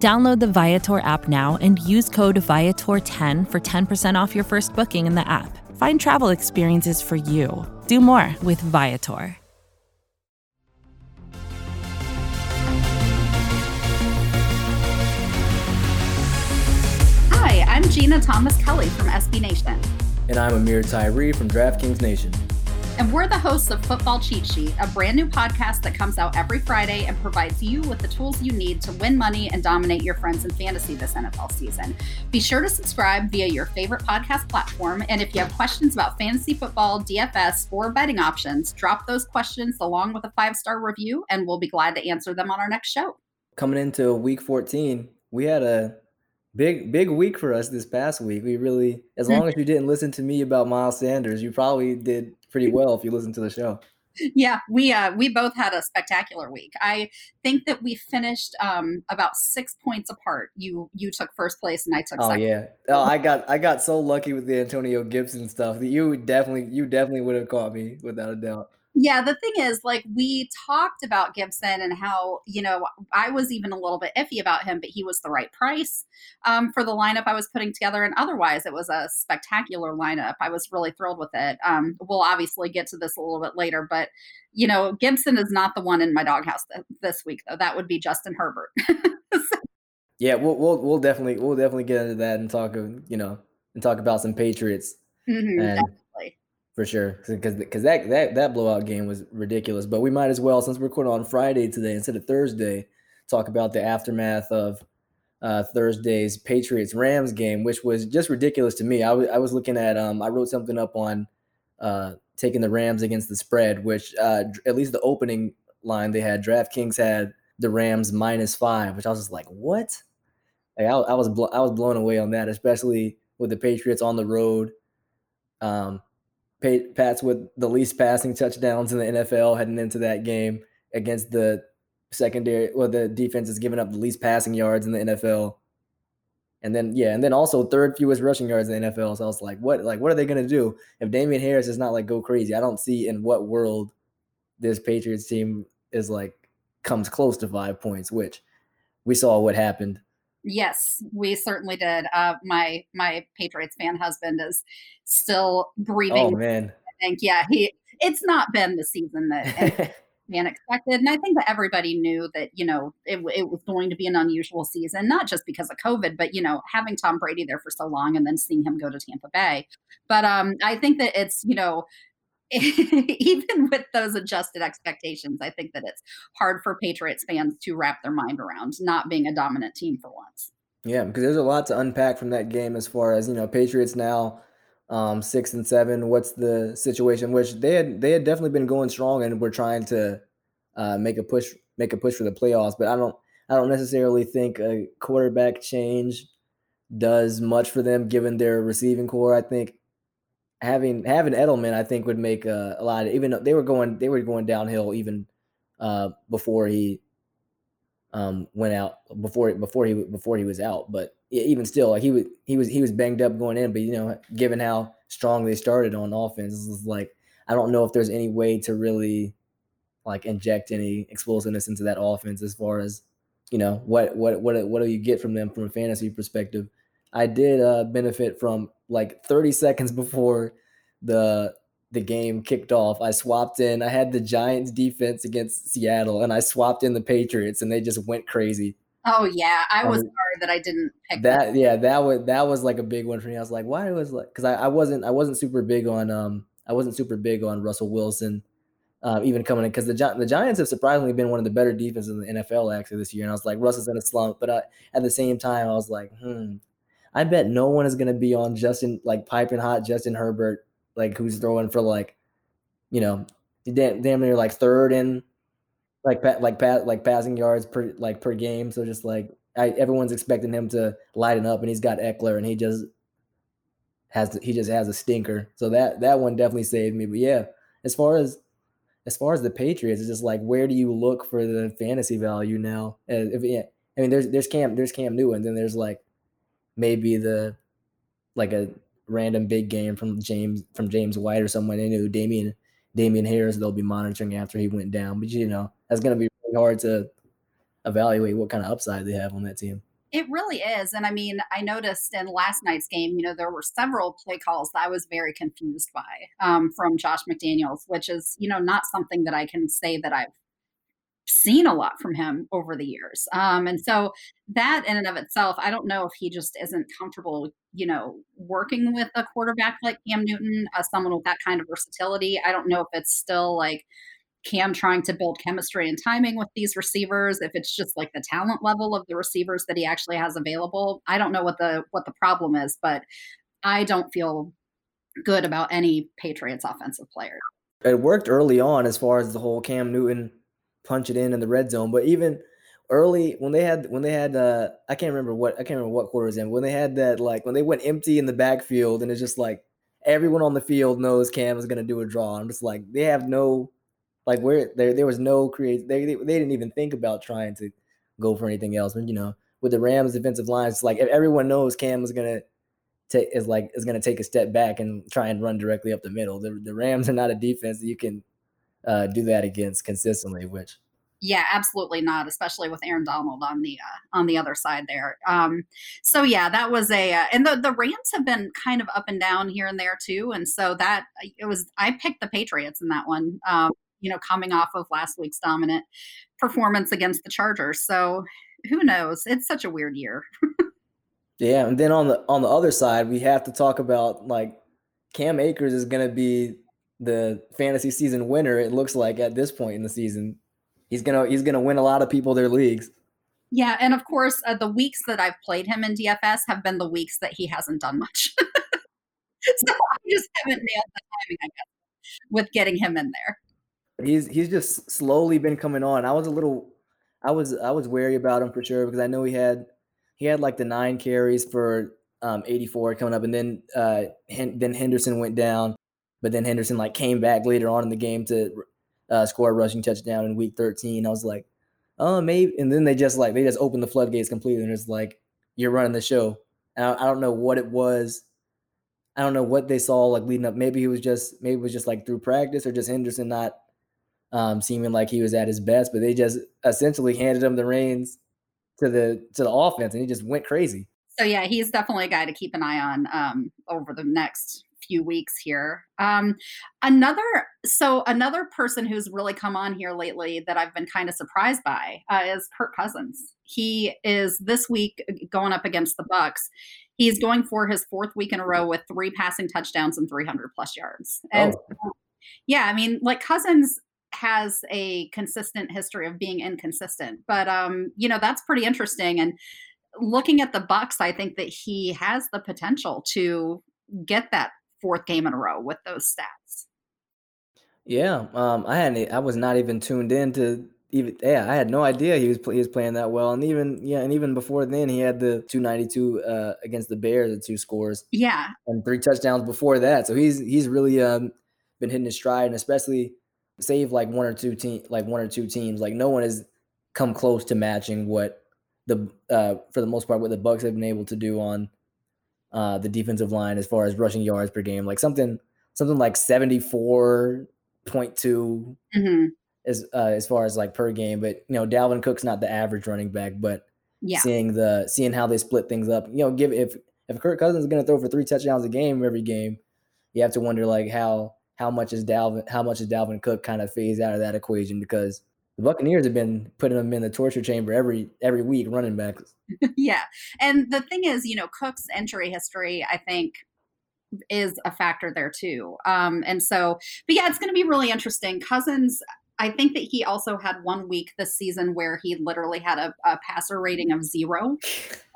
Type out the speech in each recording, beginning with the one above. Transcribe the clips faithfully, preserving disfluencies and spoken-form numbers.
Download the Viator app now and use code Viator ten for ten percent off your first booking in the app. Find travel experiences for you. Do more with Viator. Hi, I'm Gina Thomas-Kelly from S B Nation. And I'm Amir Tyree from DraftKings Nation. And we're the hosts of Football Cheat Sheet, a brand new podcast that comes out every Friday and provides you with the tools you need to win money and dominate your friends in fantasy this N F L season. Be sure to subscribe via your favorite podcast platform. And if you have questions about fantasy football, D F S, or betting options, drop those questions along with a five-star review, and we'll be glad to answer them on our next show. Coming into week fourteen, we had a Big big week for us this past week. We really, as long as you didn't listen to me about Miles Sanders, you probably did pretty well if you listened to the show. Yeah, we uh, we both had a spectacular week. I think that we finished um, about six points apart. You you took first place and I took second. Oh yeah. Oh, I got I got so lucky with the Antonio Gibson stuff that you definitely you definitely would have caught me without a doubt. Yeah, the thing is, like, we talked about Gibson and how, you know, I was even a little bit iffy about him, but he was the right price um, for the lineup I was putting together. And otherwise, it was a spectacular lineup. I was really thrilled with it. Um, we'll obviously get to this a little bit later, but, you know, Gibson is not the one in my doghouse th- this week, though. That would be Justin Herbert. so. Yeah, we'll, we'll we'll definitely we'll definitely get into that and talk, you know, and talk about some Patriots. Mm-hmm, and- For sure, because because that, that that blowout game was ridiculous. But we might as well, since we're recording on Friday today instead of Thursday, talk about the aftermath of uh, Thursday's Patriots-Rams game, which was just ridiculous to me. I, w- I was looking at um, I wrote something up on uh, taking the Rams against the spread, which uh, at least the opening line they had, DraftKings had the Rams minus five, which I was just like, what? Like, I, I was blo- I was blown away on that, especially with the Patriots on the road. Um. Pats with the least passing touchdowns in the N F L heading into that game against the secondary, well, the defense is giving up the least passing yards in the N F L. And then, yeah, and then also third fewest rushing yards in the N F L. So I was like, what, like, what are they going to do if Damian Harris is not like go crazy? I don't see in what world this Patriots team is like comes close to five points, which we saw what happened. Yes, we certainly did. Uh, my my Patriots fan husband is still grieving. Oh man! I think yeah, he. It's not been the season that man expected, and I think that everybody knew that you know it, it was going to be an unusual season, not just because of COVID, but you know having Tom Brady there for so long and then seeing him go to Tampa Bay. But um, I think that it's you know. even with those adjusted expectations, I think that it's hard for Patriots fans to wrap their mind around not being a dominant team for once. Yeah, because there's a lot to unpack from that game as far as, you know, Patriots now um, six and seven. What's the situation? Which they had they had definitely been going strong and were trying to uh, make a push make a push for the playoffs. But I don't I don't necessarily think a quarterback change does much for them given their receiving core. I think. Having having Edelman, I think, would make a, a lot of, even though they were going they were going downhill even uh, before he um, went out before before he before he was out. But even still, like he was he was he was banged up going in. But you know, given how strong they started on offense, it's like I don't know if there's any way to really like inject any explosiveness into that offense as far as you know what what what what do you get from them from a fantasy perspective. I did uh, benefit from like thirty seconds before the the game kicked off. I swapped in. I had the Giants defense against Seattle, and I swapped in the Patriots, and they just went crazy. Oh yeah, I was um, sorry that I didn't pick that. That. Yeah, that was that was like a big one for me. I was like, why it was like because I, I wasn't I wasn't super big on um I wasn't super big on Russell Wilson, uh, even coming in because the the Giants have surprisingly been one of the better defenses in the N F L actually this year, and I was like, Russell's in a slump, but I, at the same time, I was like, hmm. I bet no one is going to be on Justin, like piping hot Justin Herbert, like who's throwing for like, you know, damn, damn near like third in, like like like passing yards per like per game. So just like I, everyone's expecting him to light it up, and he's got Eckler, and he just has he just has a stinker. So that that one definitely saved me. But yeah, as far as as far as the Patriots, it's just like, where do you look for the fantasy value now? And if, yeah, I mean, there's there's Cam there's Cam Newton, then there's like maybe the like a random big game from James from James White or someone they knew. Damian Damian Harris, they'll be monitoring after he went down. But you know, that's gonna be really hard to evaluate what kind of upside they have on that team. It really is. And I mean, I noticed in last night's game, you know, there were several play calls that I was very confused by um, from Josh McDaniels, which is, you know, not something that I can say that I've seen a lot from him over the years. Um, and so that in and of itself, I don't know if he just isn't comfortable, you know, working with a quarterback like Cam Newton, uh, someone with that kind of versatility. I don't know if it's still like Cam trying to build chemistry and timing with these receivers, if it's just like the talent level of the receivers that he actually has available. I don't know what the what the problem is, but I don't feel good about any Patriots offensive player. It worked early on as far as the whole Cam Newton punch it in in the red zone, but even early when they had when they had uh, I can't remember what I can't remember what quarter it was in, when they had that, like when they went empty in the backfield and it's just like everyone on the field knows Cam is going to do a draw. I'm just like, they have no. Like where there, there was no create. They, they they didn't even think about trying to go for anything else. And you know, with the Rams' defensive lines, it's like everyone knows Cam is gonna take is like is gonna take a step back and try and run directly up the middle. The, the Rams are not a defense that you can uh, do that against consistently. Which, yeah, absolutely not, especially with Aaron Donald on the uh, on the other side there. Um, so yeah, that was a uh, and the the Rams have been kind of up and down here and there too. And so that it was, I picked the Patriots in that one. Um, you know, coming off of last week's dominant performance against the Chargers. So who knows? It's such a weird year. Yeah. And then on the, on the other side, we have to talk about like Cam Akers is going to be the fantasy season winner. It looks like at this point in the season, he's going to, he's going to win a lot of people their leagues. Yeah. And of course uh, the weeks that I've played him in D F S have been the weeks that he hasn't done much. So I just haven't nailed the timing, I guess, with getting him in there. He's he's just slowly been coming on. I was a little, I was I was wary about him for sure because I know he had he had like the nine carries for um, eighty-four coming up, and then uh, Hen- then Henderson went down, but then Henderson like came back later on in the game to uh, score a rushing touchdown in week thirteen. I was like, oh maybe, and then they just like they just opened the floodgates completely and it's like you're running the show. And I, I don't know what it was. I don't know what they saw like leading up. Maybe he was just maybe it was just like through practice or just Henderson not. Um, seeming like he was at his best, but they just essentially handed him the reins to the to the offense, and he just went crazy. So yeah, he's definitely a guy to keep an eye on um, over the next few weeks here. Um, another so another person who's really come on here lately that I've been kind of surprised by uh, is Kirk Cousins. He is this week going up against the Bucs. He's going for his fourth week in a row with three passing touchdowns and three hundred plus yards. And oh. yeah, I mean, like Cousins has a consistent history of being inconsistent, but um, you know, that's pretty interesting. And looking at the Bucs, I think that he has the potential to get that fourth game in a row with those stats. Yeah, um, I hadn't, I was not even tuned in to even. Yeah, I had no idea he was he was playing that well. And even yeah, and even before then, he had the two ninety-two uh, against the Bears, the two scores. Yeah, and three touchdowns before that. So he's he's really um, been hitting his stride, and especially. Save like one or two team, like one or two teams. Like no one has come close to matching what the uh, for the most part what the Bucs have been able to do on uh, the defensive line as far as rushing yards per game. Like something something like seventy-four point two mm-hmm. as uh, as far as like per game. But you know, Dalvin Cook's not the average running back. But yeah. seeing the seeing how they split things up, you know, give if if Kirk Cousins is going to throw for three touchdowns a game every game, you have to wonder like how. How much is Dalvin? How much is Dalvin Cook kind of phased out of that equation? Because the Buccaneers have been putting him in the torture chamber every every week, running back. Yeah, and the thing is, you know, Cook's injury history, I think, is a factor there too. Um, and so, but yeah, it's going to be really interesting. Cousins, I think that he also had one week this season where he literally had a, a passer rating of zero,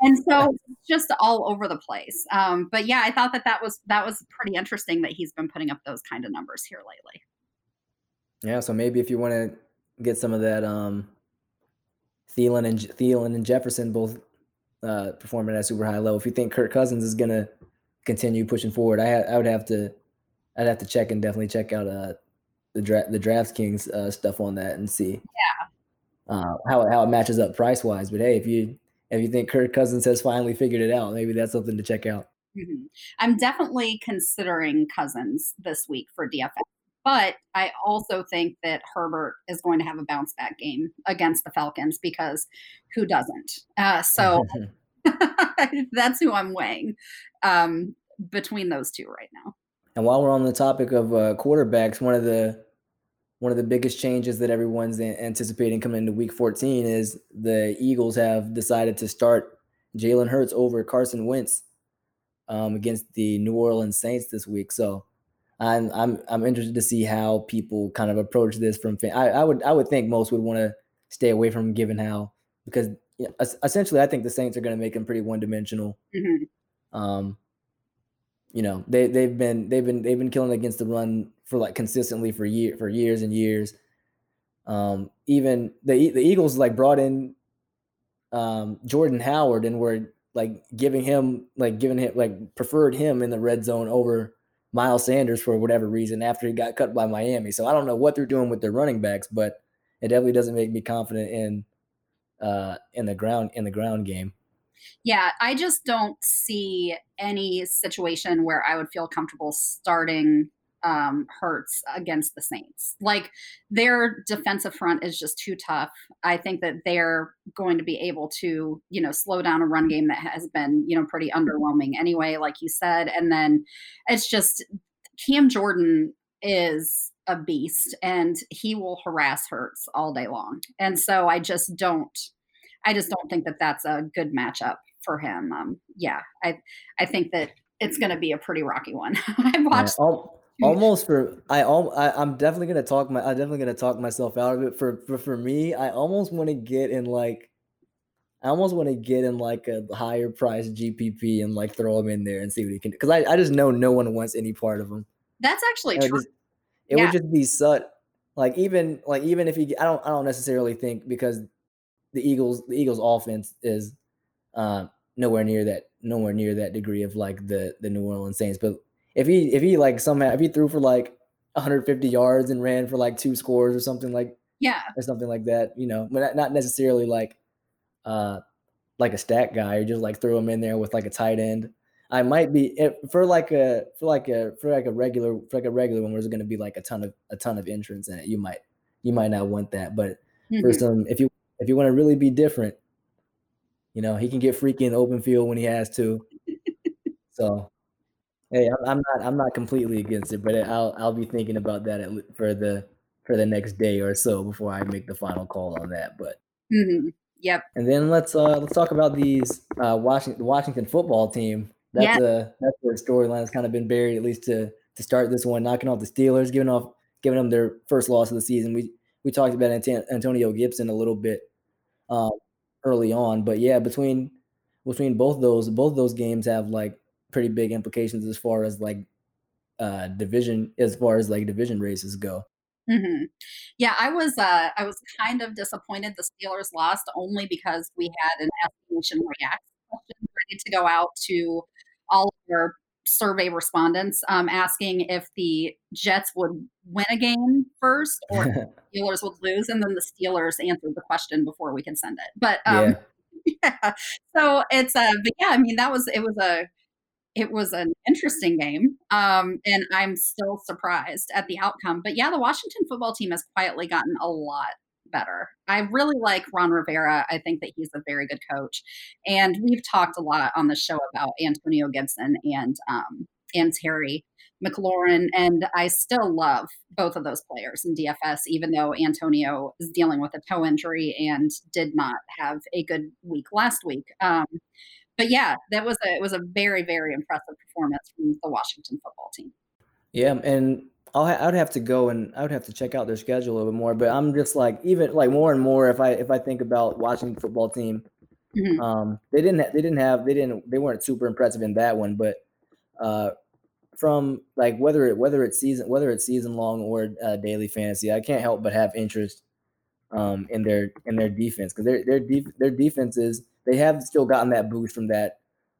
and so just all over the place. Um, but yeah, I thought that that was, that was pretty interesting that he's been putting up those kind of numbers here lately. Yeah. So maybe if you want to get some of that, um, Thielen and Thielen and Jefferson, both, uh, performing at a super high level. If you think Kirk Cousins is going to continue pushing forward. I ha- I would have to I'd have to check and definitely check out uh the dra- the DraftKings uh, stuff on that and see yeah uh, how how it matches up price wise. But hey, if you if you think Kirk Cousins has finally figured it out, maybe that's something to check out. Mm-hmm. I'm definitely considering Cousins this week for D F S, but I also think that Herbert is going to have a bounce back game against the Falcons because who doesn't? Uh, so that's who I'm weighing um, between those two right now. And while we're on the topic of uh, quarterbacks, one of the one of the biggest changes that everyone's anticipating coming into Week fourteen is the Eagles have decided to start Jalen Hurts over Carson Wentz Um, against the New Orleans Saints this week, so I'm I'm I'm interested to see how people kind of approach this. From fan- I, I would I would think most would want to stay away from him, given how because you know, essentially I think the Saints are going to make him pretty one dimensional. Mm-hmm. Um, you know they they've been they've been they've been killing against the run for like consistently for year for years and years. Um, even the the Eagles like brought in um, Jordan Howard and were. Like giving him, like giving him, like preferred him in the red zone over Miles Sanders for whatever reason after he got cut by Miami. So I don't know what they're doing with their running backs, but it definitely doesn't make me confident in uh, in the ground in the ground game. Yeah, I just don't see any situation where I would feel comfortable starting um, Hurts against the Saints. Like their defensive front is just too tough. I think that they're going to be able to, you know, slow down a run game that has been, you know, pretty underwhelming anyway, like you said. And then it's just Cam Jordan is a beast and he will harass Hurts all day long. And so I just don't, I just don't think that that's a good matchup for him. Um, yeah, I, I think that it's going to be a pretty rocky one. I've watched yeah, Almost for I, I I'm definitely gonna talk my I'm definitely gonna talk myself out of it. For for, for me, I almost want to get in like I almost want to get in like a higher price G P P and like throw him in there and see what he can do because I, I just know no one wants any part of him. That's actually true. Just, it yeah. would just be such like even like even if he I don't I don't necessarily think because the Eagles the Eagles offense is uh, nowhere near that nowhere near that degree of like the the New Orleans Saints, but. If he if he like somehow if he threw for like one hundred fifty yards and ran for like two scores or something like yeah or something like that, you know, but not, not necessarily like uh like a stack guy or just like threw him in there with like a tight end. I might be for like a for like a for like a regular for like a regular one where's going to be like a ton of a ton of entrants in it. You might you might not want that, but mm-hmm. for some if you if you want to really be different, you know, he can get freaky in the open field when he has to. So. Hey, I'm not. I'm not completely against it, but I'll I'll be thinking about that at, for the for the next day or so before I make the final call on that. But mm-hmm. yep. And then let's uh, let's talk about these uh, Washington Washington football team. That's yeah. a that's where the storyline has kind of been buried at least to to start this one. Knocking off the Steelers, giving off giving them their first loss of the season. We we talked about Ant- Antonio Gibson a little bit um, early on, but yeah, between between both those both those games have like. pretty big implications as far as like uh division as far as like division races go. Mm-hmm. Yeah, I was uh I was kind of disappointed the Steelers lost only because we had an Ask Nation React question ready to go out to all of our survey respondents um asking if the Jets would win a game first or the Steelers would lose, and then the Steelers answered the question before we can send it. But um yeah, yeah. so it's uh but yeah, I mean that was it was a It was an interesting game, um, and I'm still surprised at the outcome. But, yeah, the Washington football team has quietly gotten a lot better. I really like Ron Rivera. I think that he's a very good coach. And we've talked a lot on the show about Antonio Gibson and um, and Terry McLaurin, and I still love both of those players in D F S, even though Antonio is dealing with a toe injury and did not have a good week last week. Um But yeah, that was a it was a very very impressive performance from the Washington football team. Yeah, and I'll ha- I'd have to go and I would have to check out their schedule a little bit more. But I'm just like even like more and more if I if I think about Washington football team, mm-hmm. um, they didn't ha- they didn't have they didn't they weren't super impressive in that one. But uh, from like whether it whether it's season whether it's season long or uh, daily fantasy, I can't help but have interest um, in their in their defense because their their def- their defense is. They have still gotten that boost from that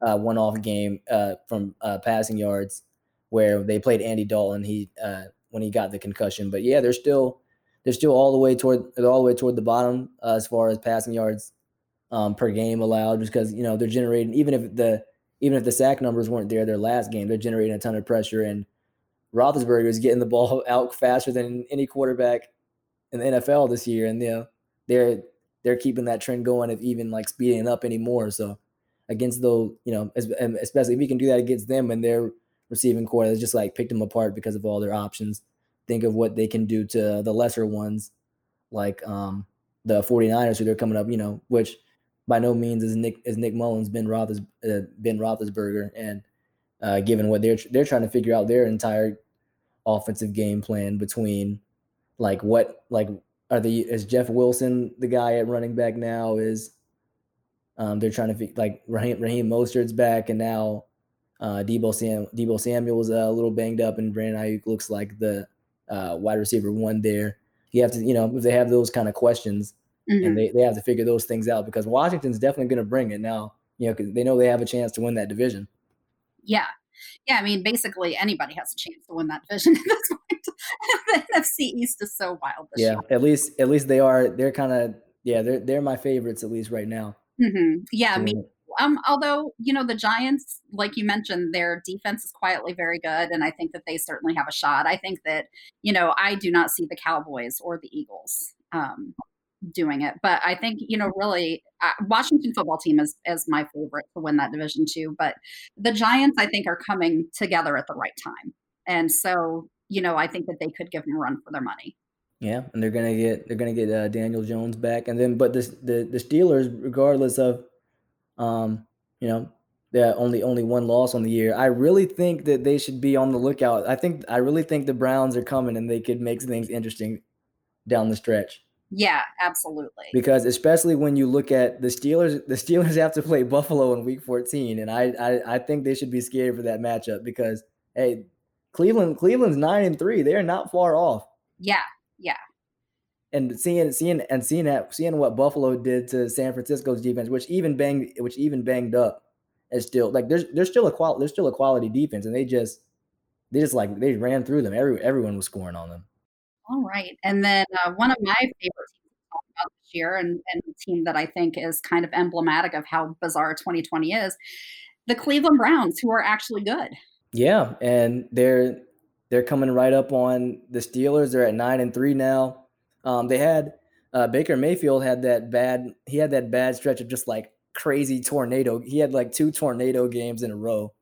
uh, one-off game uh, from uh, passing yards where they played Andy Dalton. He uh, when he got the concussion, but yeah, they're still they're still all the way toward all the way toward the bottom uh, as far as passing yards um, per game allowed, because you know they're generating even if the even if the sack numbers weren't there their last game, they're generating a ton of pressure, and Roethlisberger is getting the ball out faster than any quarterback in the N F L this year, and you know they're they're keeping that trend going of even like speeding up anymore. So against those, you know, especially if we can do that against them and their receiving core, it's just like picked them apart because of all their options. Think of what they can do to the lesser ones, like um, the 49ers, who they're coming up, you know, which by no means is Nick is Nick Mullins, Ben Roethlis, uh, Ben Roethlisberger, and uh, given what they're they're trying to figure out their entire offensive game plan between like what like are the is Jeff Wilson the guy at running back now, is um they're trying to like Raheem, Raheem Mostert's back, and now uh Debo Sam Debo Samuel's a little banged up, and Brandon Ayuk looks like the uh wide receiver one there. You have to, you know, if they have those kind of questions, mm-hmm. and they, they have to figure those things out, because Washington's definitely going to bring it now, you know, because they know they have a chance to win that division. Yeah. Yeah, I mean, basically anybody has a chance to win that division at this point. The N F C East is so wild this yeah, year. Yeah, at least at least they are. They're kind of yeah, they're they're my favorites at least right now. Mm-hmm. Yeah, I mean, um, although you know the Giants, like you mentioned, their defense is quietly very good, and I think that they certainly have a shot. I think that you know I do not see the Cowboys or the Eagles um, doing it, but I think you know really uh, Washington football team is is my favorite to win that division too. But the Giants, I think, are coming together at the right time, and so you know I think that they could give them a run for their money. Yeah, and they're gonna get they're gonna get uh, Daniel Jones back, and then but the the, the Steelers, regardless of um you know the only only one loss on the year, I really think that they should be on the lookout. I think I really think the Browns are coming, and they could make things interesting down the stretch. Yeah, absolutely. Because especially when you look at the Steelers, the Steelers have to play Buffalo in week fourteen, and I I, I think they should be scared for that matchup, because hey, Cleveland Cleveland's nine and three. They're not far off. Yeah, yeah. And seeing seeing and seeing that seeing what Buffalo did to San Francisco's defense, which even banged which even banged up, is still like there's there's still a qual there's still a quality defense, and they just they just like they ran through them. Every everyone was scoring on them. All right. And then uh, one of my favorite teams to talk about this year, and, and a team that I think is kind of emblematic of how bizarre twenty twenty is, the Cleveland Browns, who are actually good. Yeah. And they're they're coming right up on the Steelers. They're at nine and three now. Um, they had uh, Baker Mayfield had that bad he had that bad stretch of just like crazy tornado. He had like two tornado games in a row.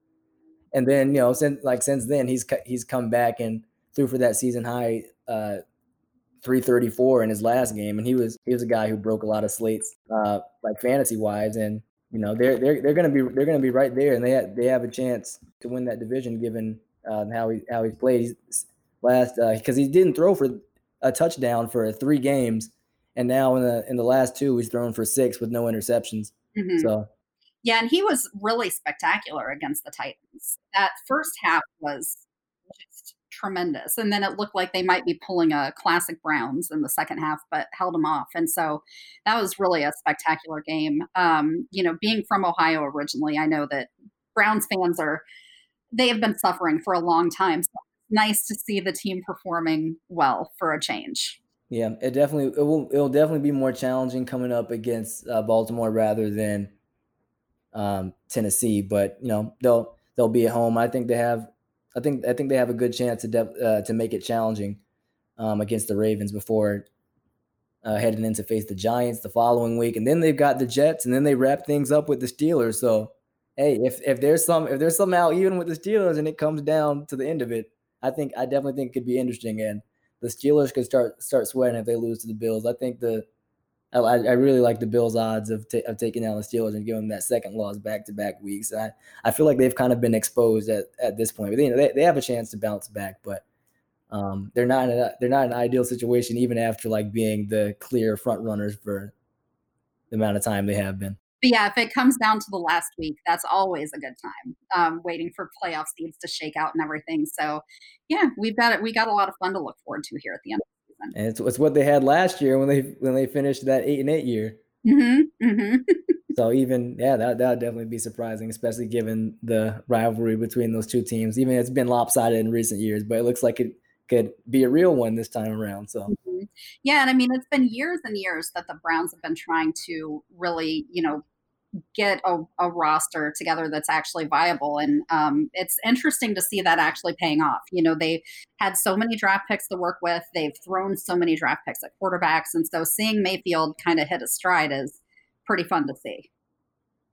And then, you know, since like since then he's he's come back and threw for that season high uh three thirty-four in his last game, and he was he was a guy who broke a lot of slates uh like fantasy wise, and you know they're they're they're going to be they're going to be right there, and they have, they have a chance to win that division given uh, how he how he played he's last uh cuz he didn't throw for a touchdown for three games, and now in the in the last two he's thrown for six with no interceptions. Mm-hmm. So yeah, and he was really spectacular against the Titans. That first half was just tremendous, and then it looked like they might be pulling a classic Browns in the second half, but held them off. And so that was really a spectacular game. Um, you know, being from Ohio originally, I know that Browns fans are, they have been suffering for a long time. So it's nice to see the team performing well for a change. Yeah, it definitely, it will, it'll definitely be more challenging coming up against uh, Baltimore rather than um, Tennessee, but you know, they'll, they'll be at home. I think they have, I think I think they have a good chance to de- uh, to make it challenging um, against the Ravens before uh, heading in to face the Giants the following week, and then they've got the Jets, and then they wrap things up with the Steelers. So, hey, if if there's some if there's somehow even with the Steelers, and it comes down to the end of it, I think I definitely think it could be interesting, and the Steelers could start start sweating if they lose to the Bills. I think the I, I really like the Bills' odds of t- of taking down the Steelers and giving them that second loss back-to-back weeks. And I, I feel like they've kind of been exposed at, at this point. But you know, they they have a chance to bounce back, but um, they're not in a, they're not in an ideal situation even after like being the clear front runners for the amount of time they have been. But yeah, if it comes down to the last week, that's always a good time. Um, waiting for playoff seeds to shake out and everything. So yeah, we've got we got a lot of fun to look forward to here at the end. And it's, it's what they had last year when they when they finished that eight and eight year. Mm-hmm. Mm-hmm. So even, yeah, that that would definitely be surprising, especially given the rivalry between those two teams. Even it's been lopsided in recent years, but it looks like it could be a real one this time around. So, mm-hmm. yeah, and I mean, it's been years and years that the Browns have been trying to really, you know, get a, a roster together that's actually viable. And um, it's interesting to see that actually paying off. You know, they had so many draft picks to work with. They've thrown so many draft picks at quarterbacks. And so seeing Mayfield kind of hit a stride is pretty fun to see.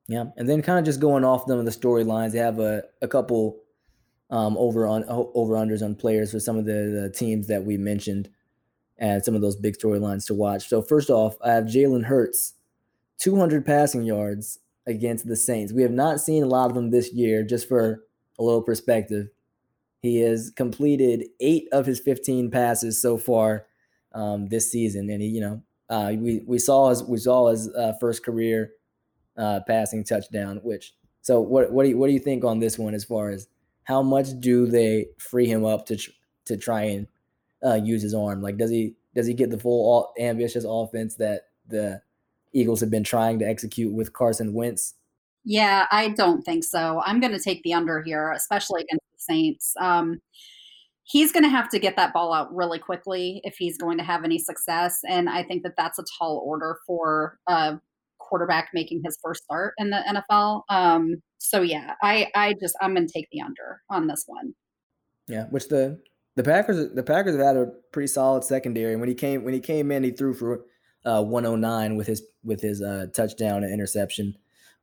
Yeah. And then kind of just going off them of the storylines, they have a, a couple um, over on over unders on players for some of the, the teams that we mentioned and some of those big storylines to watch. So first off, I have Jalen Hurts, two hundred passing yards against the Saints. We have not seen a lot of them this year. Just for a little perspective, he has completed eight of his fifteen passes so far um, this season, and he, you know, uh, we we saw his we saw his uh, first career uh, passing touchdown. Which so what what do you, what do you think on this one as far as how much do they free him up to tr- to try and uh, use his arm? Like does he does he get the full all, ambitious offense that the Eagles have been trying to execute with Carson Wentz? Yeah, I don't think so. I'm going to take the under here, especially against the Saints. Um, he's going to have to get that ball out really quickly if he's going to have any success. And I think that that's a tall order for a quarterback making his first start in the N F L. Um, so yeah, I, I just, I'm going to take the under on this one. Yeah. Which the, the Packers, the Packers have had a pretty solid secondary. And when he came, when he came in, he threw for Uh, one oh nine with his with his uh, touchdown and interception.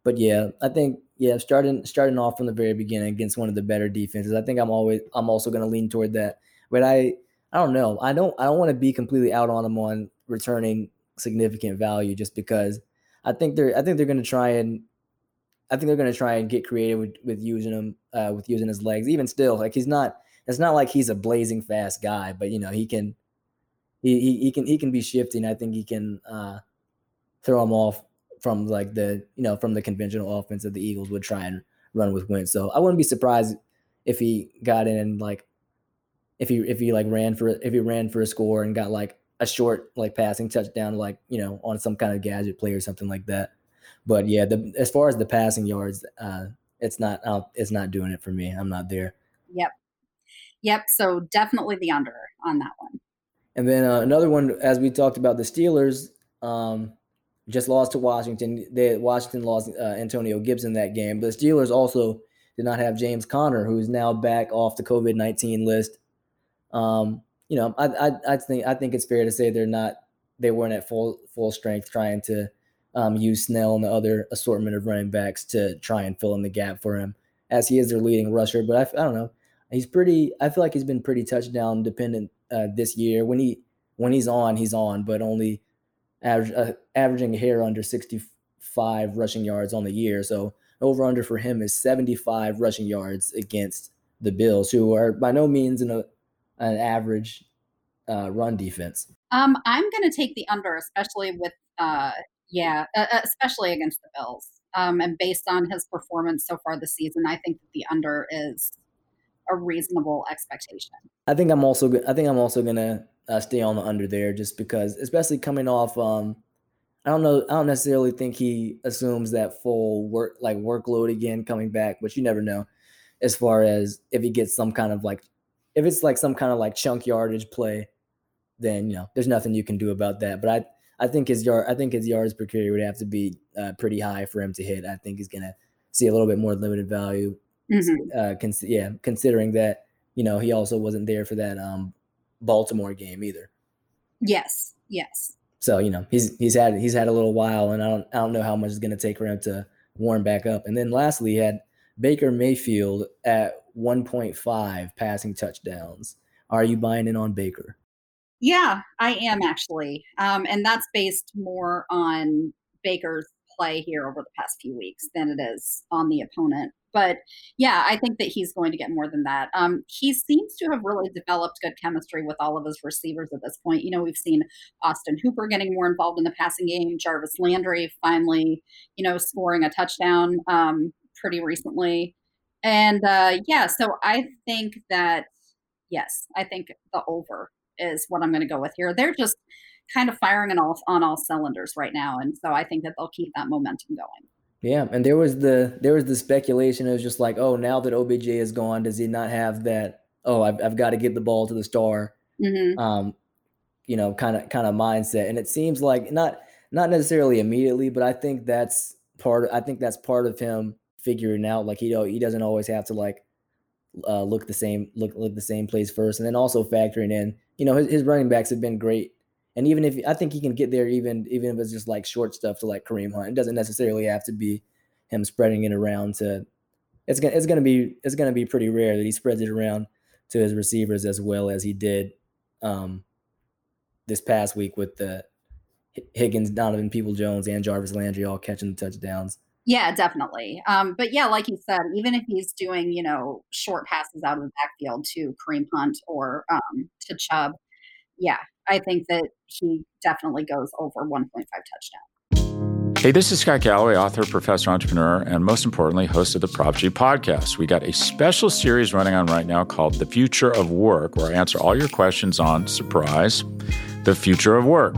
But yeah, I think yeah, starting starting off from the very beginning against one of the better defenses, I think I'm always I'm also going to lean toward that. But I I don't know. I don't I don't want to be completely out on them on returning significant value just because I think they're I think they're going to try and I think they're going to try and get creative with, with using him uh, with using his legs. Even still, like he's not it's not like he's a blazing fast guy, but you know, he can He, he he can he can be shifting. I think he can uh, throw him off from like the you know from the conventional offense that the Eagles would try and run with Wentz. So I wouldn't be surprised if he got in and like if he if he like ran for if he ran for a score and got like a short like passing touchdown like you know on some kind of gadget play or something like that. But yeah, the, as far as the passing yards, uh, it's not I'll, it's not doing it for me. I'm not there. Yep, yep. So definitely the under on that one. And then uh, another one, as we talked about, the Steelers um, just lost to Washington. They Washington lost uh, Antonio Gibson that game. But the Steelers also did not have James Conner, who is now back off the covid nineteen list. Um, you know, I, I I think I think it's fair to say they're not they weren't at full full strength trying to um, use Snell and the other assortment of running backs to try and fill in the gap for him, as he is their leading rusher. But I, I don't know. He's pretty. I feel like he's been pretty touchdown dependent uh, this year. When he when he's on, he's on, but only average, uh, averaging a hair under sixty-five rushing yards on the year. So over under for him is seventy-five rushing yards against the Bills, who are by no means an an average uh, run defense. Um, I'm going to take the under, especially with uh, yeah, uh, especially against the Bills. Um, and based on his performance so far this season, I think that the under is a reasonable expectation. I think I'm also I think I'm also gonna uh, stay on the under there, just because, especially coming off, um, I don't know, I don't necessarily think he assumes that full work like workload again coming back, but you never know. As far as if he gets some kind of like, if it's like some kind of like chunk yardage play, then you know there's nothing you can do about that. But I I think his yard I think his yards per carry would have to be uh, pretty high for him to hit. I think he's gonna see a little bit more limited value. Mm-hmm. Uh, cons- yeah, considering that, you know, he also wasn't there for that um, Baltimore game either. Yes, yes. So you know he's he's had he's had a little while, and I don't I don't know how much it's going to take for him to warm back up. And then lastly, he had Baker Mayfield at one point five passing touchdowns. Are you buying in on Baker? Yeah, I am actually, um, and that's based more on Baker's play here over the past few weeks than it is on the opponent. But yeah, I think that he's going to get more than that. Um, he seems to have really developed good chemistry with all of his receivers at this point. You know, we've seen Austin Hooper getting more involved in the passing game, Jarvis Landry finally, you know, scoring a touchdown um, pretty recently. And uh, yeah, so I think that, yes, I think the over is what I'm going to go with here. They're just kind of firing on all on all cylinders right now, and so I think that they'll keep that momentum going. Yeah, and there was the there was the speculation. It was just like, oh, now that O B J is gone, does he not have that? Oh, I've I've got to give the ball to the star, mm-hmm. um, you know, kind of kind of mindset. And it seems like not not necessarily immediately, but I think that's part. Of, I think that's part of him figuring out like he he doesn't always have to like uh, look the same look look the same place first, and then also factoring in, you know, his, his running backs have been great. And even if I think he can get there, even even if it's just like short stuff to like Kareem Hunt, it doesn't necessarily have to be him spreading it around to. It's gonna it's gonna be it's gonna be pretty rare that he spreads it around to his receivers as well as he did um, this past week with the Higgins, Donovan Peoples-Jones, and Jarvis Landry all catching the touchdowns. Yeah, definitely. Um, but yeah, like you said, even if he's doing you know short passes out of the backfield to Kareem Hunt or um, to Chubb, yeah. I think that he definitely goes over one point five touchdown. Hey, this is Scott Galloway, author, professor, entrepreneur, and most importantly, host of the Prop G podcast. We got a special series running on right now called The Future of Work, where I answer all your questions on, surprise, the future of work.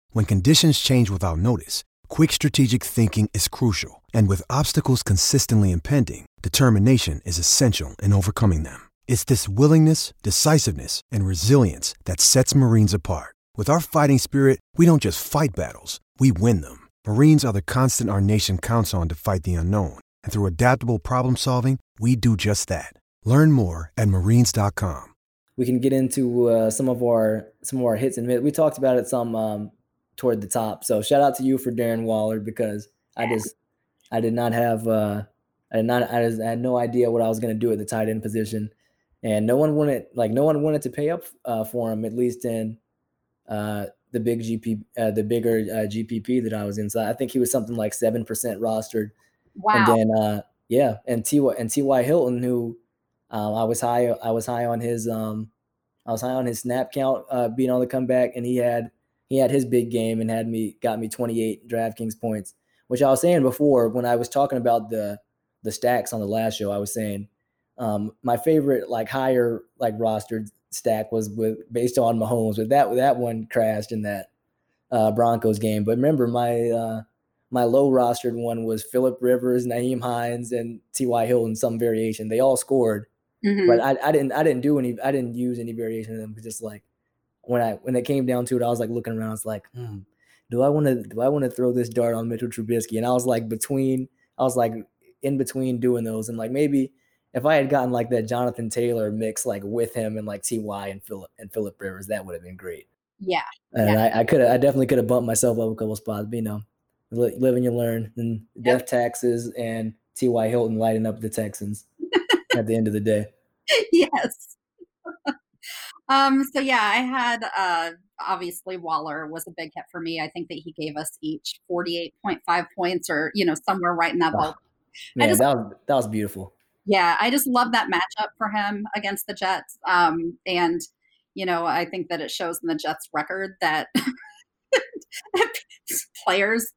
When conditions change without notice, quick strategic thinking is crucial, and with obstacles consistently impending, determination is essential in overcoming them. It's this willingness, decisiveness, and resilience that sets Marines apart. With our fighting spirit, we don't just fight battles, we win them. Marines are the constant our nation counts on to fight the unknown, and through adaptable problem solving, we do just that. Learn more at Marines dot com. We can get into uh, some of our some of our hits and misses. We talked about it some. Um, toward the top. So shout out to you for Darren Waller, because I just, I did not have, uh, I did not, I, just, I had no idea what I was going to do at the tight end position, and no one wanted, like no one wanted to pay up uh, for him, at least in uh, the big G P, uh, the bigger uh, G P P that I was inside. I think he was something like seven percent rostered. Wow. And then, uh, yeah. And T Y and T Y Hilton, who uh, I was high, I was high on his, um, I was high on his snap count uh, being on the comeback, and he had, He had his big game and had me got me twenty-eight DraftKings points, which I was saying before when I was talking about the the stacks on the last show. I was saying um, my favorite like higher like rostered stack was with based on Mahomes, but that that one crashed in that uh, Broncos game. But remember my uh, my low rostered one was Phillip Rivers, Nyheim Hines, and T Y Hilton, some variation. They all scored, mm-hmm. but I, I didn't I didn't do any I didn't use any variation of them. Just like. When I when it came down to it, I was like looking around. I was like, hmm, do I want to do I want to throw this dart on Mitchell Trubisky? And I was like between I was like in between doing those, and like maybe if I had gotten like that Jonathan Taylor mix like with him and like T Y and Phillip and Phillip Rivers, that would have been great. Yeah, and yeah. I, I could I definitely could have bumped myself up a couple spots. But you know, li- live and you learn. And death taxes and T Y Hilton lighting up the Texans at the end of the day. Yes. Um, so, yeah, I had, uh, obviously, Waller was a big hit for me. I think that he gave us each forty-eight point five points or, you know, somewhere right in that ballpark. Man, just, that, was, that was beautiful. Yeah, I just love that matchup for him against the Jets. Um, and, you know, I think that it shows in the Jets' record that players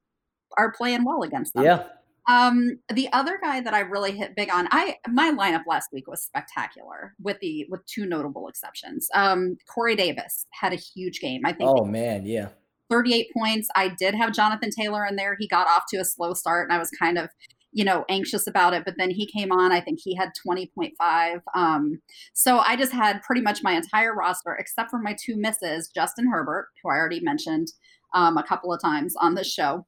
are playing well against them. Yeah. Um, the other guy that I really hit big on, I my lineup last week was spectacular with the with two notable exceptions. Um, Corey Davis had a huge game. I think. Oh man, yeah. thirty-eight points. I did have Jonathan Taylor in there. He got off to a slow start, and I was kind of, you know, anxious about it. But then he came on. I think he had twenty point five. Um, so I just had pretty much my entire roster except for my two misses: Justin Herbert, who I already mentioned um, a couple of times on this show.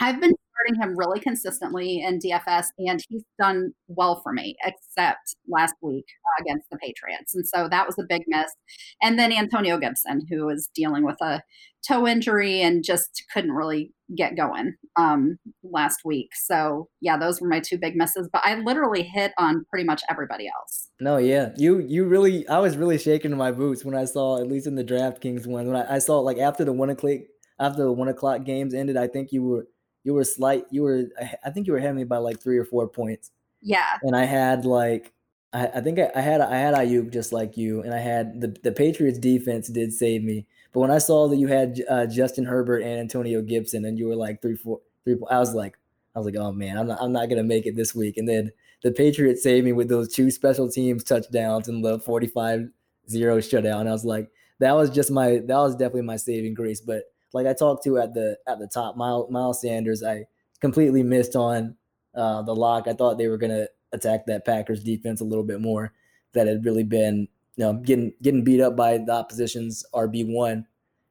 I've been starting him really consistently in D F S, and he's done well for me, except last week uh, against the Patriots. And so that was a big miss. And then Antonio Gibson, who was dealing with a toe injury and just couldn't really get going um, last week. So yeah, those were my two big misses, but I literally hit on pretty much everybody else. No, yeah. You, you really, I was really shaking in my boots when I saw, at least in the DraftKings one, when I, I saw like after the one o'clock, after the one o'clock games ended, I think you were you were slight you were I think you were ahead me by like three or four points. Yeah. And I had like I, I think I, I had I had Ayuk just like you, and I had the the Patriots defense did save me. But when I saw that you had uh, Justin Herbert and Antonio Gibson, and you were like three four three, I was like I was like oh man, I'm not I'm not gonna make it this week. And then the Patriots saved me with those two special teams touchdowns and the forty-five zero shutout. I was like, that was just my, that was definitely my saving grace. But like I talked to at the at the top, Miles, Miles Sanders, I completely missed on uh, the lock. I thought they were going to attack that Packers defense a little bit more that had really been, you know, getting getting beat up by the opposition's R B one,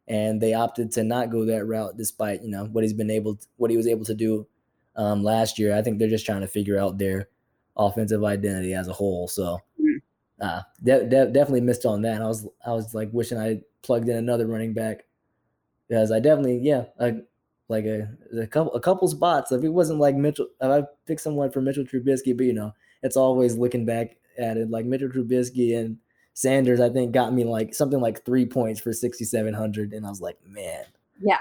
and they opted to not go that route despite, you know, what he's been able to, what he was able to do um, last year. I think they're just trying to figure out their offensive identity as a whole. So uh, de- de- definitely missed on that. And I was, I was like wishing I plugged in another running back, because I definitely, yeah, I, like a, a couple, a couple spots. If it wasn't like Mitchell, if I picked someone for Mitchell Trubisky, but you know, it's always looking back at it. Like Mitchell Trubisky and Sanders, I think got me like something like three points for sixty-seven hundred. And I was like, man, yeah,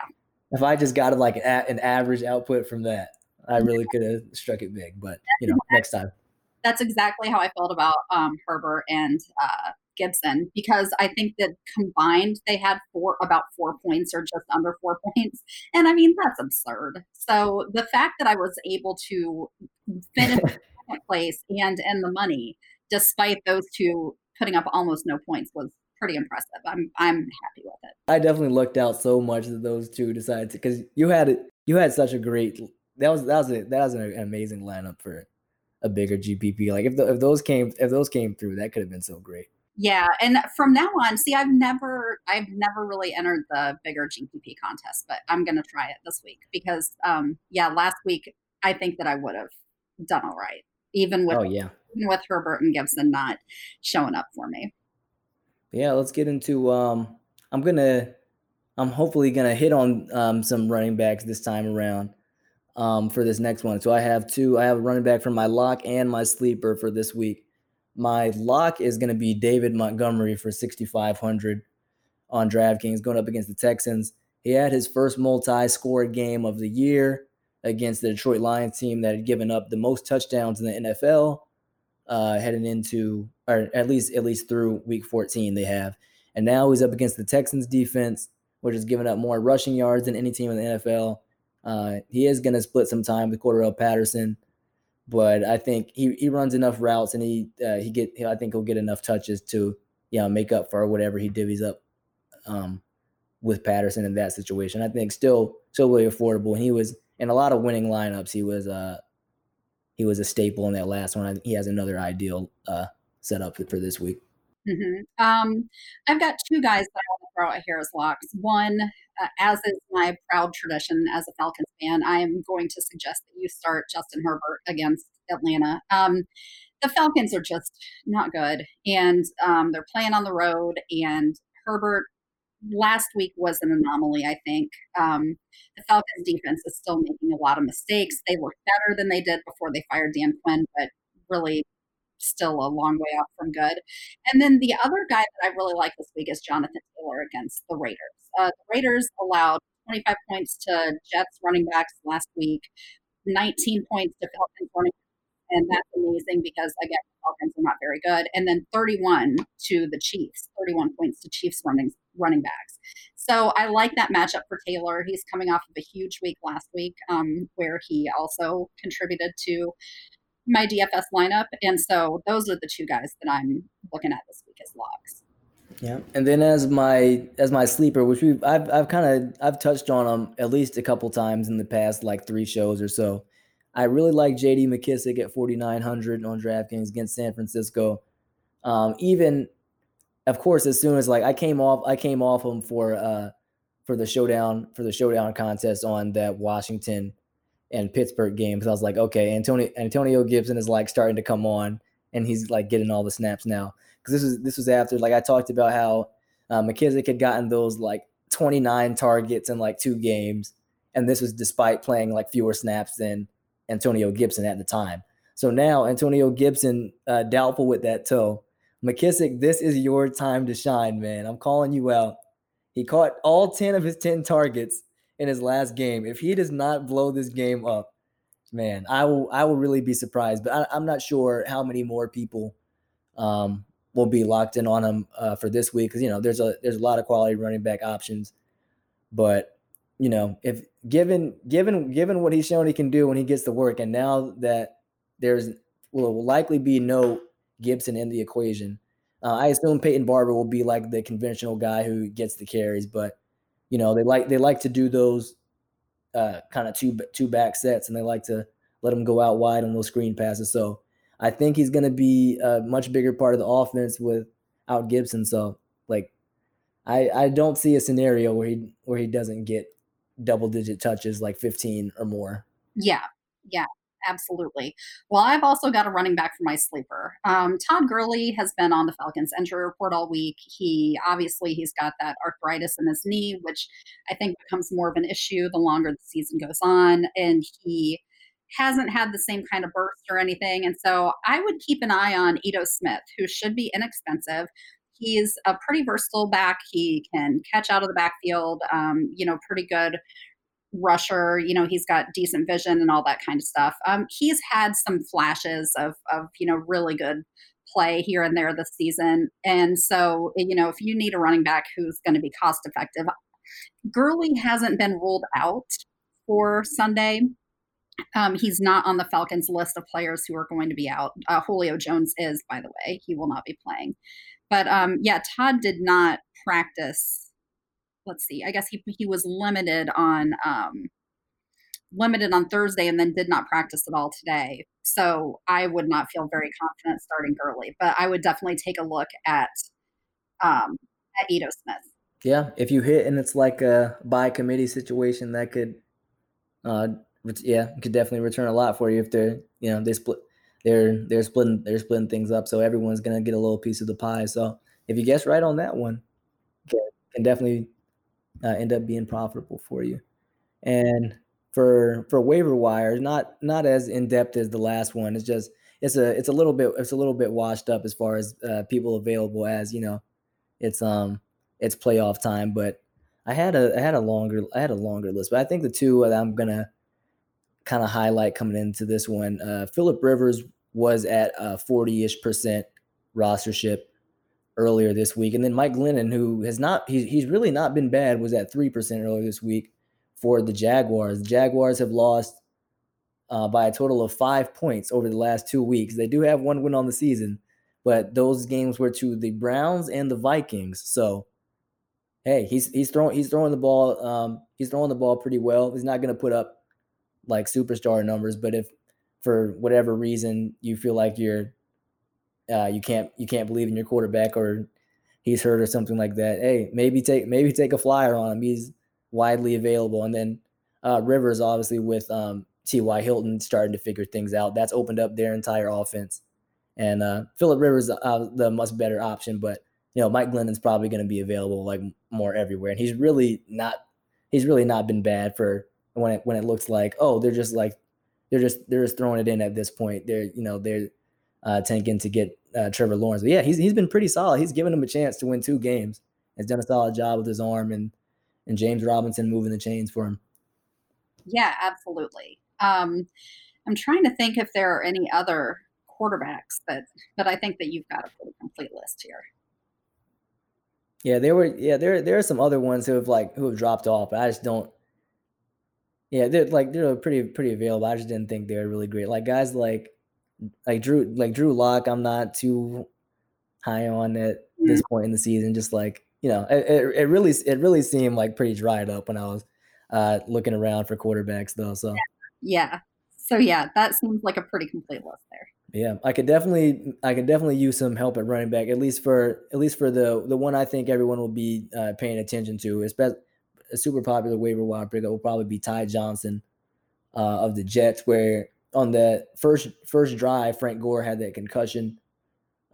if I just got like an, an average output from that, I really could have struck it big, but you know, next time. That's exactly how I felt about um, Herbert and uh, Gibson, because I think that combined they had four, about four points or just under four points. And I mean, that's absurd. So the fact that I was able to finish second place and end the money, despite those two putting up almost no points, was pretty impressive. I'm I'm happy with it. I definitely lucked out so much that those two decided to, because you had you had such a great, that was that was a, that was an amazing lineup for it. A bigger G P P. Like if, the, if those came, if those came through, that could have been so great. Yeah. And from now on, see, I've never, I've never really entered the bigger G P P contest, but I'm going to try it this week because um, yeah, last week, I think that I would have done all right. Even with, oh, yeah. even with Herbert and Gibson not showing up for me. Yeah. Let's get into, um, I'm going to, I'm hopefully going to hit on um, some running backs this time around. Um, for this next one. So I have two. I have a running back from my lock and my sleeper for this week. My lock is going to be David Montgomery for sixty-five hundred on DraftKings going up against the Texans. He had his first multi-score game of the year against the Detroit Lions team that had given up the most touchdowns in the N F L uh, heading into, or at least at least through week fourteen they have. And now he's up against the Texans defense, which has given up more rushing yards than any team in the N F L. Uh, he is going to split some time with Cordarrelle Patterson, but I think he, he runs enough routes and he uh, he get I think he'll get enough touches to you know make up for whatever he divvies up um, with Patterson in that situation. I think still still really affordable. And he was in a lot of winning lineups. He was uh he was a staple in that last one. I, he has another ideal uh, setup for this week. Mm-hmm. Um, I've got two guys that I want to throw out here as locks. One, uh, as is my proud tradition as a Falcons fan, I am going to suggest that you start Justin Herbert against Atlanta. Um, the Falcons are just not good, and um, they're playing on the road. And Herbert last week was an anomaly, I think. Um, the Falcons defense is still making a lot of mistakes. They look better than they did before they fired Dan Quinn, but really still a long way off from good. And then the other guy that I really like this week is Jonathan Taylor against the Raiders. Uh, the Raiders allowed twenty-five points to Jets running backs last week, nineteen points to Falcons running backs, and that's amazing because, again, the Falcons are not very good. And then thirty-one to the Chiefs, thirty-one points to Chiefs running running backs. So I like that matchup for Taylor. He's coming off of a huge week last week um, where he also contributed to my D F S lineup. And so those are the two guys that I'm looking at this week as locks. Yeah. And then as my, as my sleeper, which we've, I've, I've kind of, I've touched on them at least a couple times in the past, like three shows or so. I really like J D McKissic at forty-nine hundred on DraftKings against San Francisco. Um, even of course, as soon as like I came off, I came off him for, uh, for the showdown, for the showdown contest on that Washington and Pittsburgh games. I was like, okay, Antonio Antonio Gibson is like starting to come on, and he's like getting all the snaps now. Because this is this was after like I talked about how uh, McKissic had gotten those like twenty-nine targets in like two games, and this was despite playing like fewer snaps than Antonio Gibson at the time. So now Antonio Gibson uh, doubtful with that toe. McKissic, this is your time to shine, man. I'm calling you out. He caught all ten of his ten targets in his last game, if he does not blow this game up, man, I will I will really be surprised. But I, I'm not sure how many more people um, will be locked in on him uh, for this week, because you know there's a there's a lot of quality running back options. But you know, if given given given what he's shown he can do when he gets to work, and now that there's will likely be no Gibson in the equation, uh, I assume Peyton Barber will be like the conventional guy who gets the carries. But you know, they like they like to do those uh, kind of two two back sets, and they like to let him go out wide on those screen passes. So I think he's going to be a much bigger part of the offense without Gibson. So like, I, I don't see a scenario where he where he doesn't get double digit touches, like fifteen or more. Yeah, yeah, absolutely. Well, I've also got a running back for my sleeper. Um, Todd Gurley has been on the Falcons injury report all week. He obviously he's got that arthritis in his knee, which I think becomes more of an issue the longer the season goes on, and he hasn't had the same kind of burst or anything. And so I would keep an eye on Ito Smith, who should be inexpensive. He's a pretty versatile back. He can catch out of the backfield, um, you know, pretty good rusher. You know, he's got decent vision and all that kind of stuff. Um, he's had some flashes of, of, you know, really good play here and there this season. And so, you know, if you need a running back who's going to be cost effective, Gurley hasn't been ruled out for Sunday. Um, he's not on the Falcons list of players who are going to be out. Uh, Julio Jones is, by the way. He will not be playing. But um, yeah, Todd did not practice. Let's see. I guess he he was limited on um, limited on Thursday, and then did not practice at all today. So I would not feel very confident starting Gurley, but I would definitely take a look at um, at Ito Smith. Yeah, if you hit and it's like a by committee situation, that could. Uh, Yeah, could definitely return a lot for you if they're, you know, they split, they're they're splitting they're splitting things up, so everyone's gonna get a little piece of the pie. So if you guess right on that one, can, can definitely uh, end up being profitable for you. And for for waiver wire, not not as in depth as the last one. It's just it's a it's a little bit it's a little bit washed up as far as uh, people available, as you know, it's um it's playoff time. But I had a I had a longer I had a longer list, but I think the two that I'm gonna kind of highlight coming into this one. Uh, Phillip Rivers was at uh, forty-ish percent rostership earlier this week. And then Mike Glennon, who has not, he's, he's really not been bad, was at three percent earlier this week for the Jaguars. The Jaguars have lost uh, by a total of five points over the last two weeks. They do have one win on the season, but those games were to the Browns and the Vikings. So, hey, he's, he's throwing, he's throwing the ball. Um, he's throwing the ball pretty well. He's not going to put up like superstar numbers, but if for whatever reason you feel like you're uh you can't you can't believe in your quarterback, or he's hurt or something like that, hey, maybe take maybe take a flyer on him. He's widely available. And then uh Rivers, obviously, with um T Y Hilton starting to figure things out, that's opened up their entire offense. And uh Phillip Rivers uh, the much better option, but you know, Mike Glennon's probably going to be available like more everywhere, and he's really not he's really not been bad for when it when it looks like, oh, they're just like they're just they're just throwing it in at this point. They're you know they're uh, tanking to get uh, Trevor Lawrence. But yeah, he's he's been pretty solid. He's given him a chance to win two games. He's done a solid job with his arm, and and James Robinson moving the chains for him. Yeah, absolutely. Um, I'm trying to think if there are any other quarterbacks, but but I think that you've got a pretty complete list here. Yeah, there were yeah there there are some other ones who have like who have dropped off, but I just don't. Yeah, they're like they're pretty pretty available. I just didn't think they were really great. Like guys like like Drew like Drew Lock, I'm not too high on at this point in the season. Just like you know, it, it, it really it really seemed like pretty dried up when I was uh, looking around for quarterbacks though. So yeah. yeah, so yeah, that seems like a pretty complete list there. Yeah, I could definitely I could definitely use some help at running back, at least for at least for the the one I think everyone will be uh, paying attention to, especially. A super popular waiver wire pickup will probably be Ty Johnson uh, of the Jets, where on the first first drive, Frank Gore had that concussion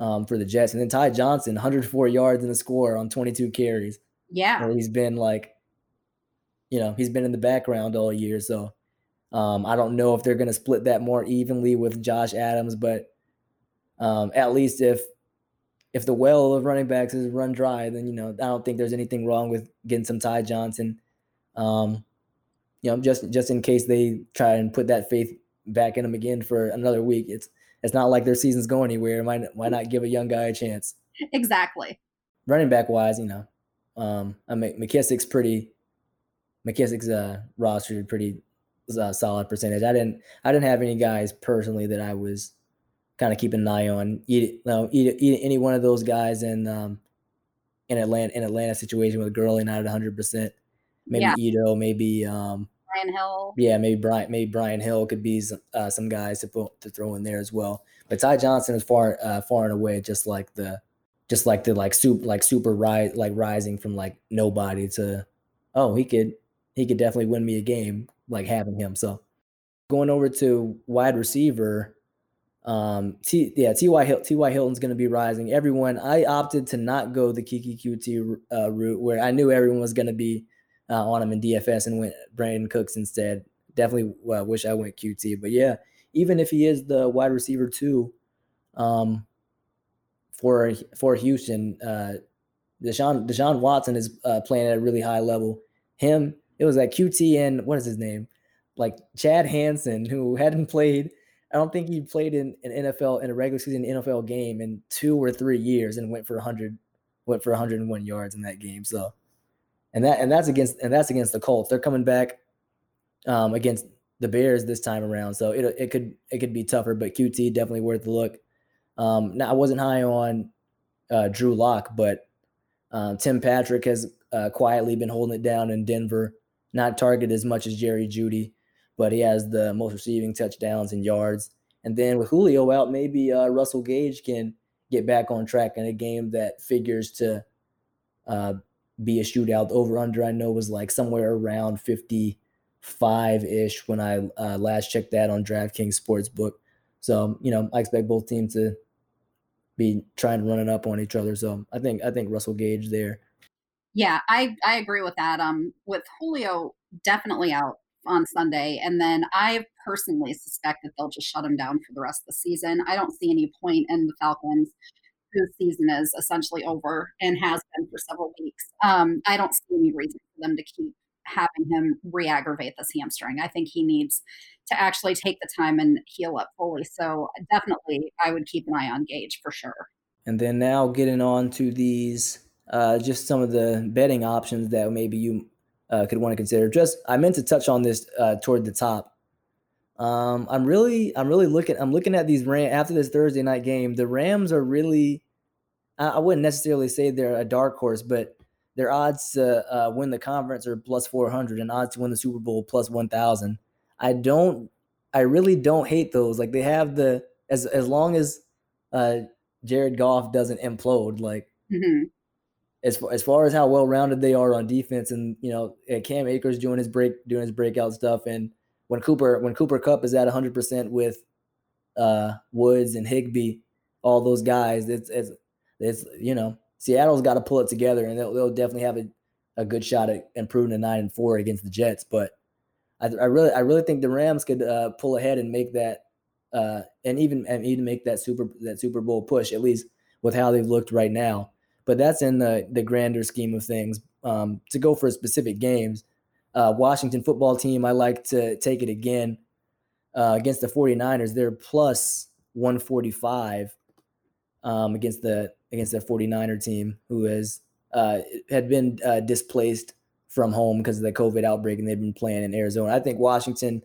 um, for the Jets. And then Ty Johnson, one hundred four yards and a score on twenty-two carries. Yeah. Where he's been like, you know, he's been in the background all year. So um, I don't know if they're going to split that more evenly with Josh Adams, but um, at least if, If the well of running backs is run dry, then, you know, I don't think there's anything wrong with getting some Ty Johnson. Um, you know, just just in case they try and put that faith back in them again for another week. It's it's not like their season's going anywhere. Why why not give a young guy a chance? Exactly. Running back wise, you know, um, I mean, McKissick's pretty. McKissick's uh, rostered pretty uh, solid percentage. I didn't I didn't have any guys personally that I was kind of keeping an eye on. Eat no, eat, eat any one of those guys in um, in Atlanta in Atlanta situation with Gurley not at one hundred percent. Maybe yeah. Ito, maybe um, Brian Hill. Yeah, maybe Brian maybe Brian Hill could be some, uh, some guys to put, to throw in there as well. But Ty Johnson is far uh, far and away just like the just like the like super like super rise like rising from like nobody to oh he could. He could definitely win me a game, like having him. So going over to wide receiver, um, T, yeah, T Y. Hill, T Y. Hilton's going to be rising. Everyone, I opted to not go the Kiki Q T uh, route where I knew everyone was going to be uh, on him in D F S and went Brandon Cooks instead. Definitely uh, wish I went Q T. But, yeah, even if he is the wide receiver too um, for for Houston, uh, Deshaun, Deshaun Watson is uh, playing at a really high level. Him – It was that Q T and what is his name? Like Chad Hansen, who hadn't played, I don't think he played in an N F L in a regular season N F L game in two or three years and went for one hundred, went for one hundred one yards in that game. So, and that, and that's against, and that's against the Colts. They're coming back um, against the Bears this time around. So it it could, it could be tougher, but Q T definitely worth the look. Um, now I wasn't high on uh, Drew Lock, but uh, Tim Patrick has uh, quietly been holding it down in Denver. Not targeted as much as Jerry Jeudy, but he has the most receiving touchdowns and yards. And then with Julio out, maybe uh, Russell Gage can get back on track in a game that figures to uh, be a shootout. Over-under I know was like somewhere around fifty-five-ish when I uh, last checked that on DraftKings Sportsbook. So, you know, I expect both teams to be trying to run it up on each other. So I think I think Russell Gage there. Yeah, I, I agree with that. Um, with Julio definitely out on Sunday, and then I personally suspect that they'll just shut him down for the rest of the season. I don't see any point in the Falcons, whose season is essentially over and has been for several weeks. Um, I don't see any reason for them to keep having him re-aggravate this hamstring. I think he needs to actually take the time and heal up fully. So definitely I would keep an eye on Gage for sure. And then now getting on to these... Uh, just some of the betting options that maybe you uh, could want to consider. Just I meant to touch on this uh, toward the top. Um, I'm really, I'm really looking, I'm looking at these Rams after this Thursday night game. The Rams are really, I, I wouldn't necessarily say they're a dark horse, but their odds to uh, uh, win the conference are plus four hundred, and odds to win the Super Bowl plus one thousand. I don't, I really don't hate those. Like they have the as as long as uh, Jared Goff doesn't implode, like. Mm-hmm. As far, as far as how well-rounded they are on defense, and you know Cam Akers doing his break, doing his breakout stuff, and when Cooper when Cooper Kupp is at one hundred percent with uh, Woods and Higbee, all those guys, it's it's, it's you know Seattle's got to pull it together, and they'll, they'll definitely have a, a good shot at improving to nine and four against the Jets. But I, I really I really think the Rams could uh, pull ahead and make that uh, and even and even make that super that Super Bowl push, at least with how they've looked right now. But that's in the, the grander scheme of things. Um, to go for specific games, uh, Washington football team, I like to take it again uh, against the forty-niners. They're plus one forty-five um, against the against the forty-niner team, who has uh, had been uh, displaced from home because of the COVID outbreak, and they've been playing in Arizona. I think Washington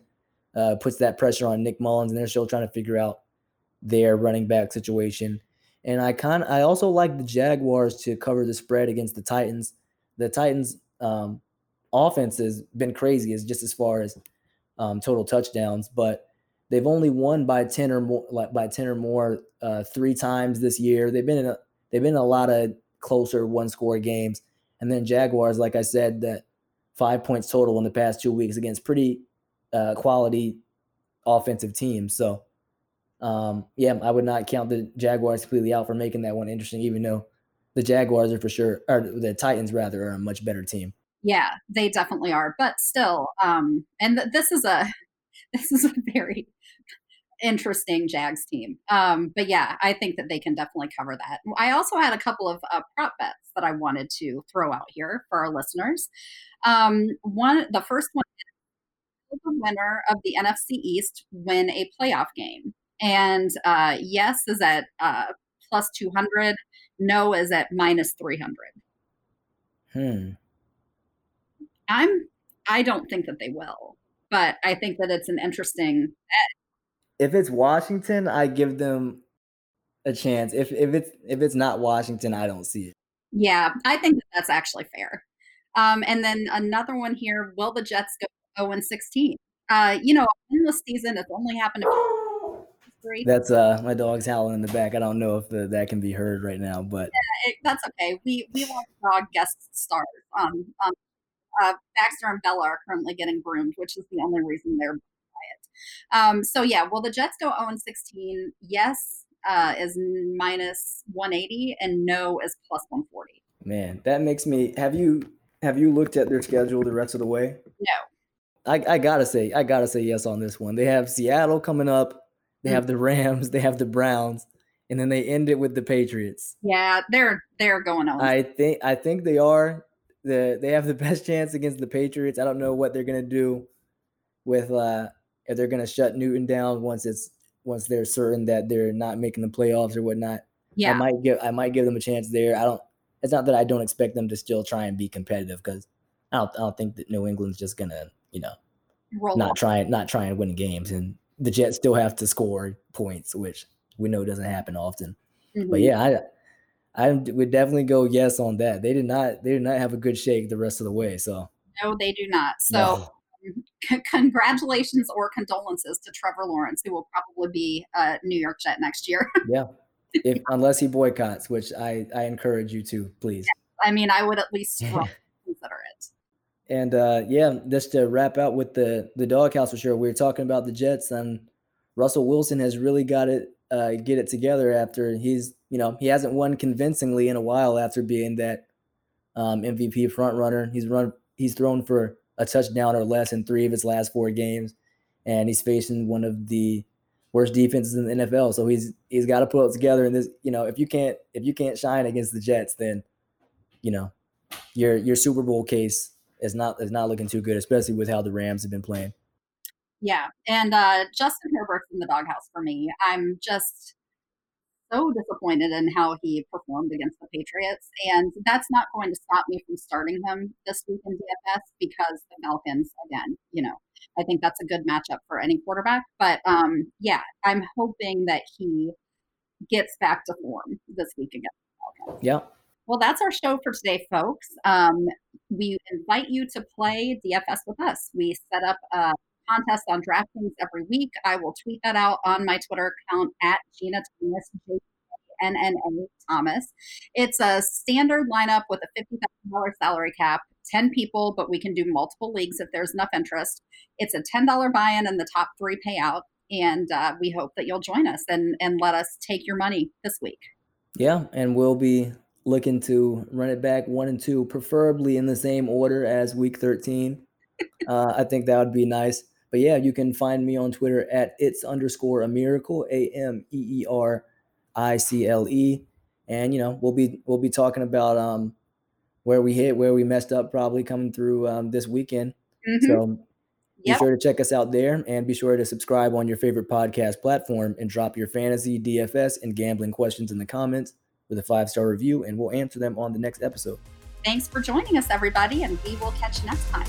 uh, puts that pressure on Nick Mullins, and they're still trying to figure out their running back situation. And I kind I also like the Jaguars to cover the spread against the Titans. The Titans' um, offense has been crazy, as just as far as um, total touchdowns, but they've only won by ten or more, like by ten or more, uh, three times this year. They've been in a, they've been in a lot of closer one-score games. And then Jaguars, like I said, that five points total in the past two weeks against pretty uh, quality offensive teams. So. Um, yeah, I would not count the Jaguars completely out for making that one interesting, even though the Jaguars are for sure, or the Titans rather, are a much better team. Yeah, they definitely are. But still, um, and th- this is a this is a very interesting Jags team. Um, but yeah, I think that they can definitely cover that. I also had a couple of uh, prop bets that I wanted to throw out here for our listeners. Um, one, the first one, the winner of the N F C East win a playoff game? And uh, yes is at uh, plus two hundred. No is at minus three hundred. Hmm. I'm, I don't think that they will, but I think that it's an interesting bet. If it's Washington, I give them a chance. If if it's if it's not Washington, I don't see it. Yeah, I think that that's actually fair. Um, and then another one here: will the Jets go oh and sixteen? Uh, you know, in this season, it's only happened to three. That's uh, my dog's howling in the back. I don't know if the, that can be heard right now, but yeah, it, that's okay. We we want dog guest stars. Um, um, uh, Baxter and Bella are currently getting groomed, which is the only reason they're quiet. Um, so yeah, will the Jets go oh and sixteen? Yes. Uh, is minus one eighty and no is plus one forty. Man, that makes me. Have you have you looked at their schedule the rest of the way? No. I, I gotta say, I gotta say yes on this one. They have Seattle coming up. They mm-hmm. have the Rams. They have the Browns, and then they end it with the Patriots. Yeah, they're they're going on. I think I think they are. The they have the best chance against the Patriots. I don't know what they're gonna do with uh, if they're gonna shut Newton down once it's. Once they're certain that they're not making the playoffs or whatnot, yeah, I might give I might give them a chance there. I don't. It's not that I don't expect them to still try and be competitive because I don't. I don't think that New England's just gonna, you know, Roll not try not try and win games, and the Jets still have to score points, which we know doesn't happen often. Mm-hmm. But yeah, I I would definitely go yes on that. They did not they did not have a good shake the rest of the way. So no, they do not. So. No. C- congratulations or condolences to Trevor Lawrence, who will probably be a New York Jet next year. yeah, if unless he boycotts, which I, I encourage you to, please. Yeah. I mean, I would at least consider it. And uh, yeah, just to wrap out with the the doghouse for sure, we were talking about the Jets, and Russell Wilson has really got it uh, get it together after he's you know he hasn't won convincingly in a while after being that um, M V P front runner. He's run he's thrown for. a touchdown or less in three of his last four games, and he's facing one of the worst defenses in the N F L. So he's he's got to pull it together. And this, you know, if you can't if you can't shine against the Jets, then you know your your Super Bowl case is not is not looking too good, especially with how the Rams have been playing. Yeah, and uh, Justin Herbert's in the doghouse for me. I'm just so disappointed in how he performed against the Patriots, and that's not going to stop me from starting him this week in D F S because the Falcons, again, you know, I think that's a good matchup for any quarterback. But um, yeah, I'm hoping that he gets back to form this week against the Falcons. Yeah. Well, that's our show for today, folks. Um, we invite you to play D F S with us. We set up a contest on DraftKings every week. I will tweet that out on my Twitter account at Gina Thomas, J N N A Thomas. It's a standard lineup with a fifty thousand dollars salary cap, ten people, but we can do multiple leagues if there's enough interest. It's a ten dollars buy-in and the top three payout, and uh, we hope that you'll join us and, and let us take your money this week. Yeah, and we'll be looking to run it back one and two, preferably in the same order as week thirteen. uh, I think that would be nice. But yeah, you can find me on Twitter at it's underscore a miracle, A M E E R I C L E. And, you know, we'll be we'll be talking about um, where we hit, where we messed up probably coming through um, this weekend. Mm-hmm. So yep. Be sure to check us out there and be sure to subscribe on your favorite podcast platform and drop your fantasy, D F S, and gambling questions in the comments with a five-star review, and we'll answer them on the next episode. Thanks for joining us, everybody, and we will catch you next time.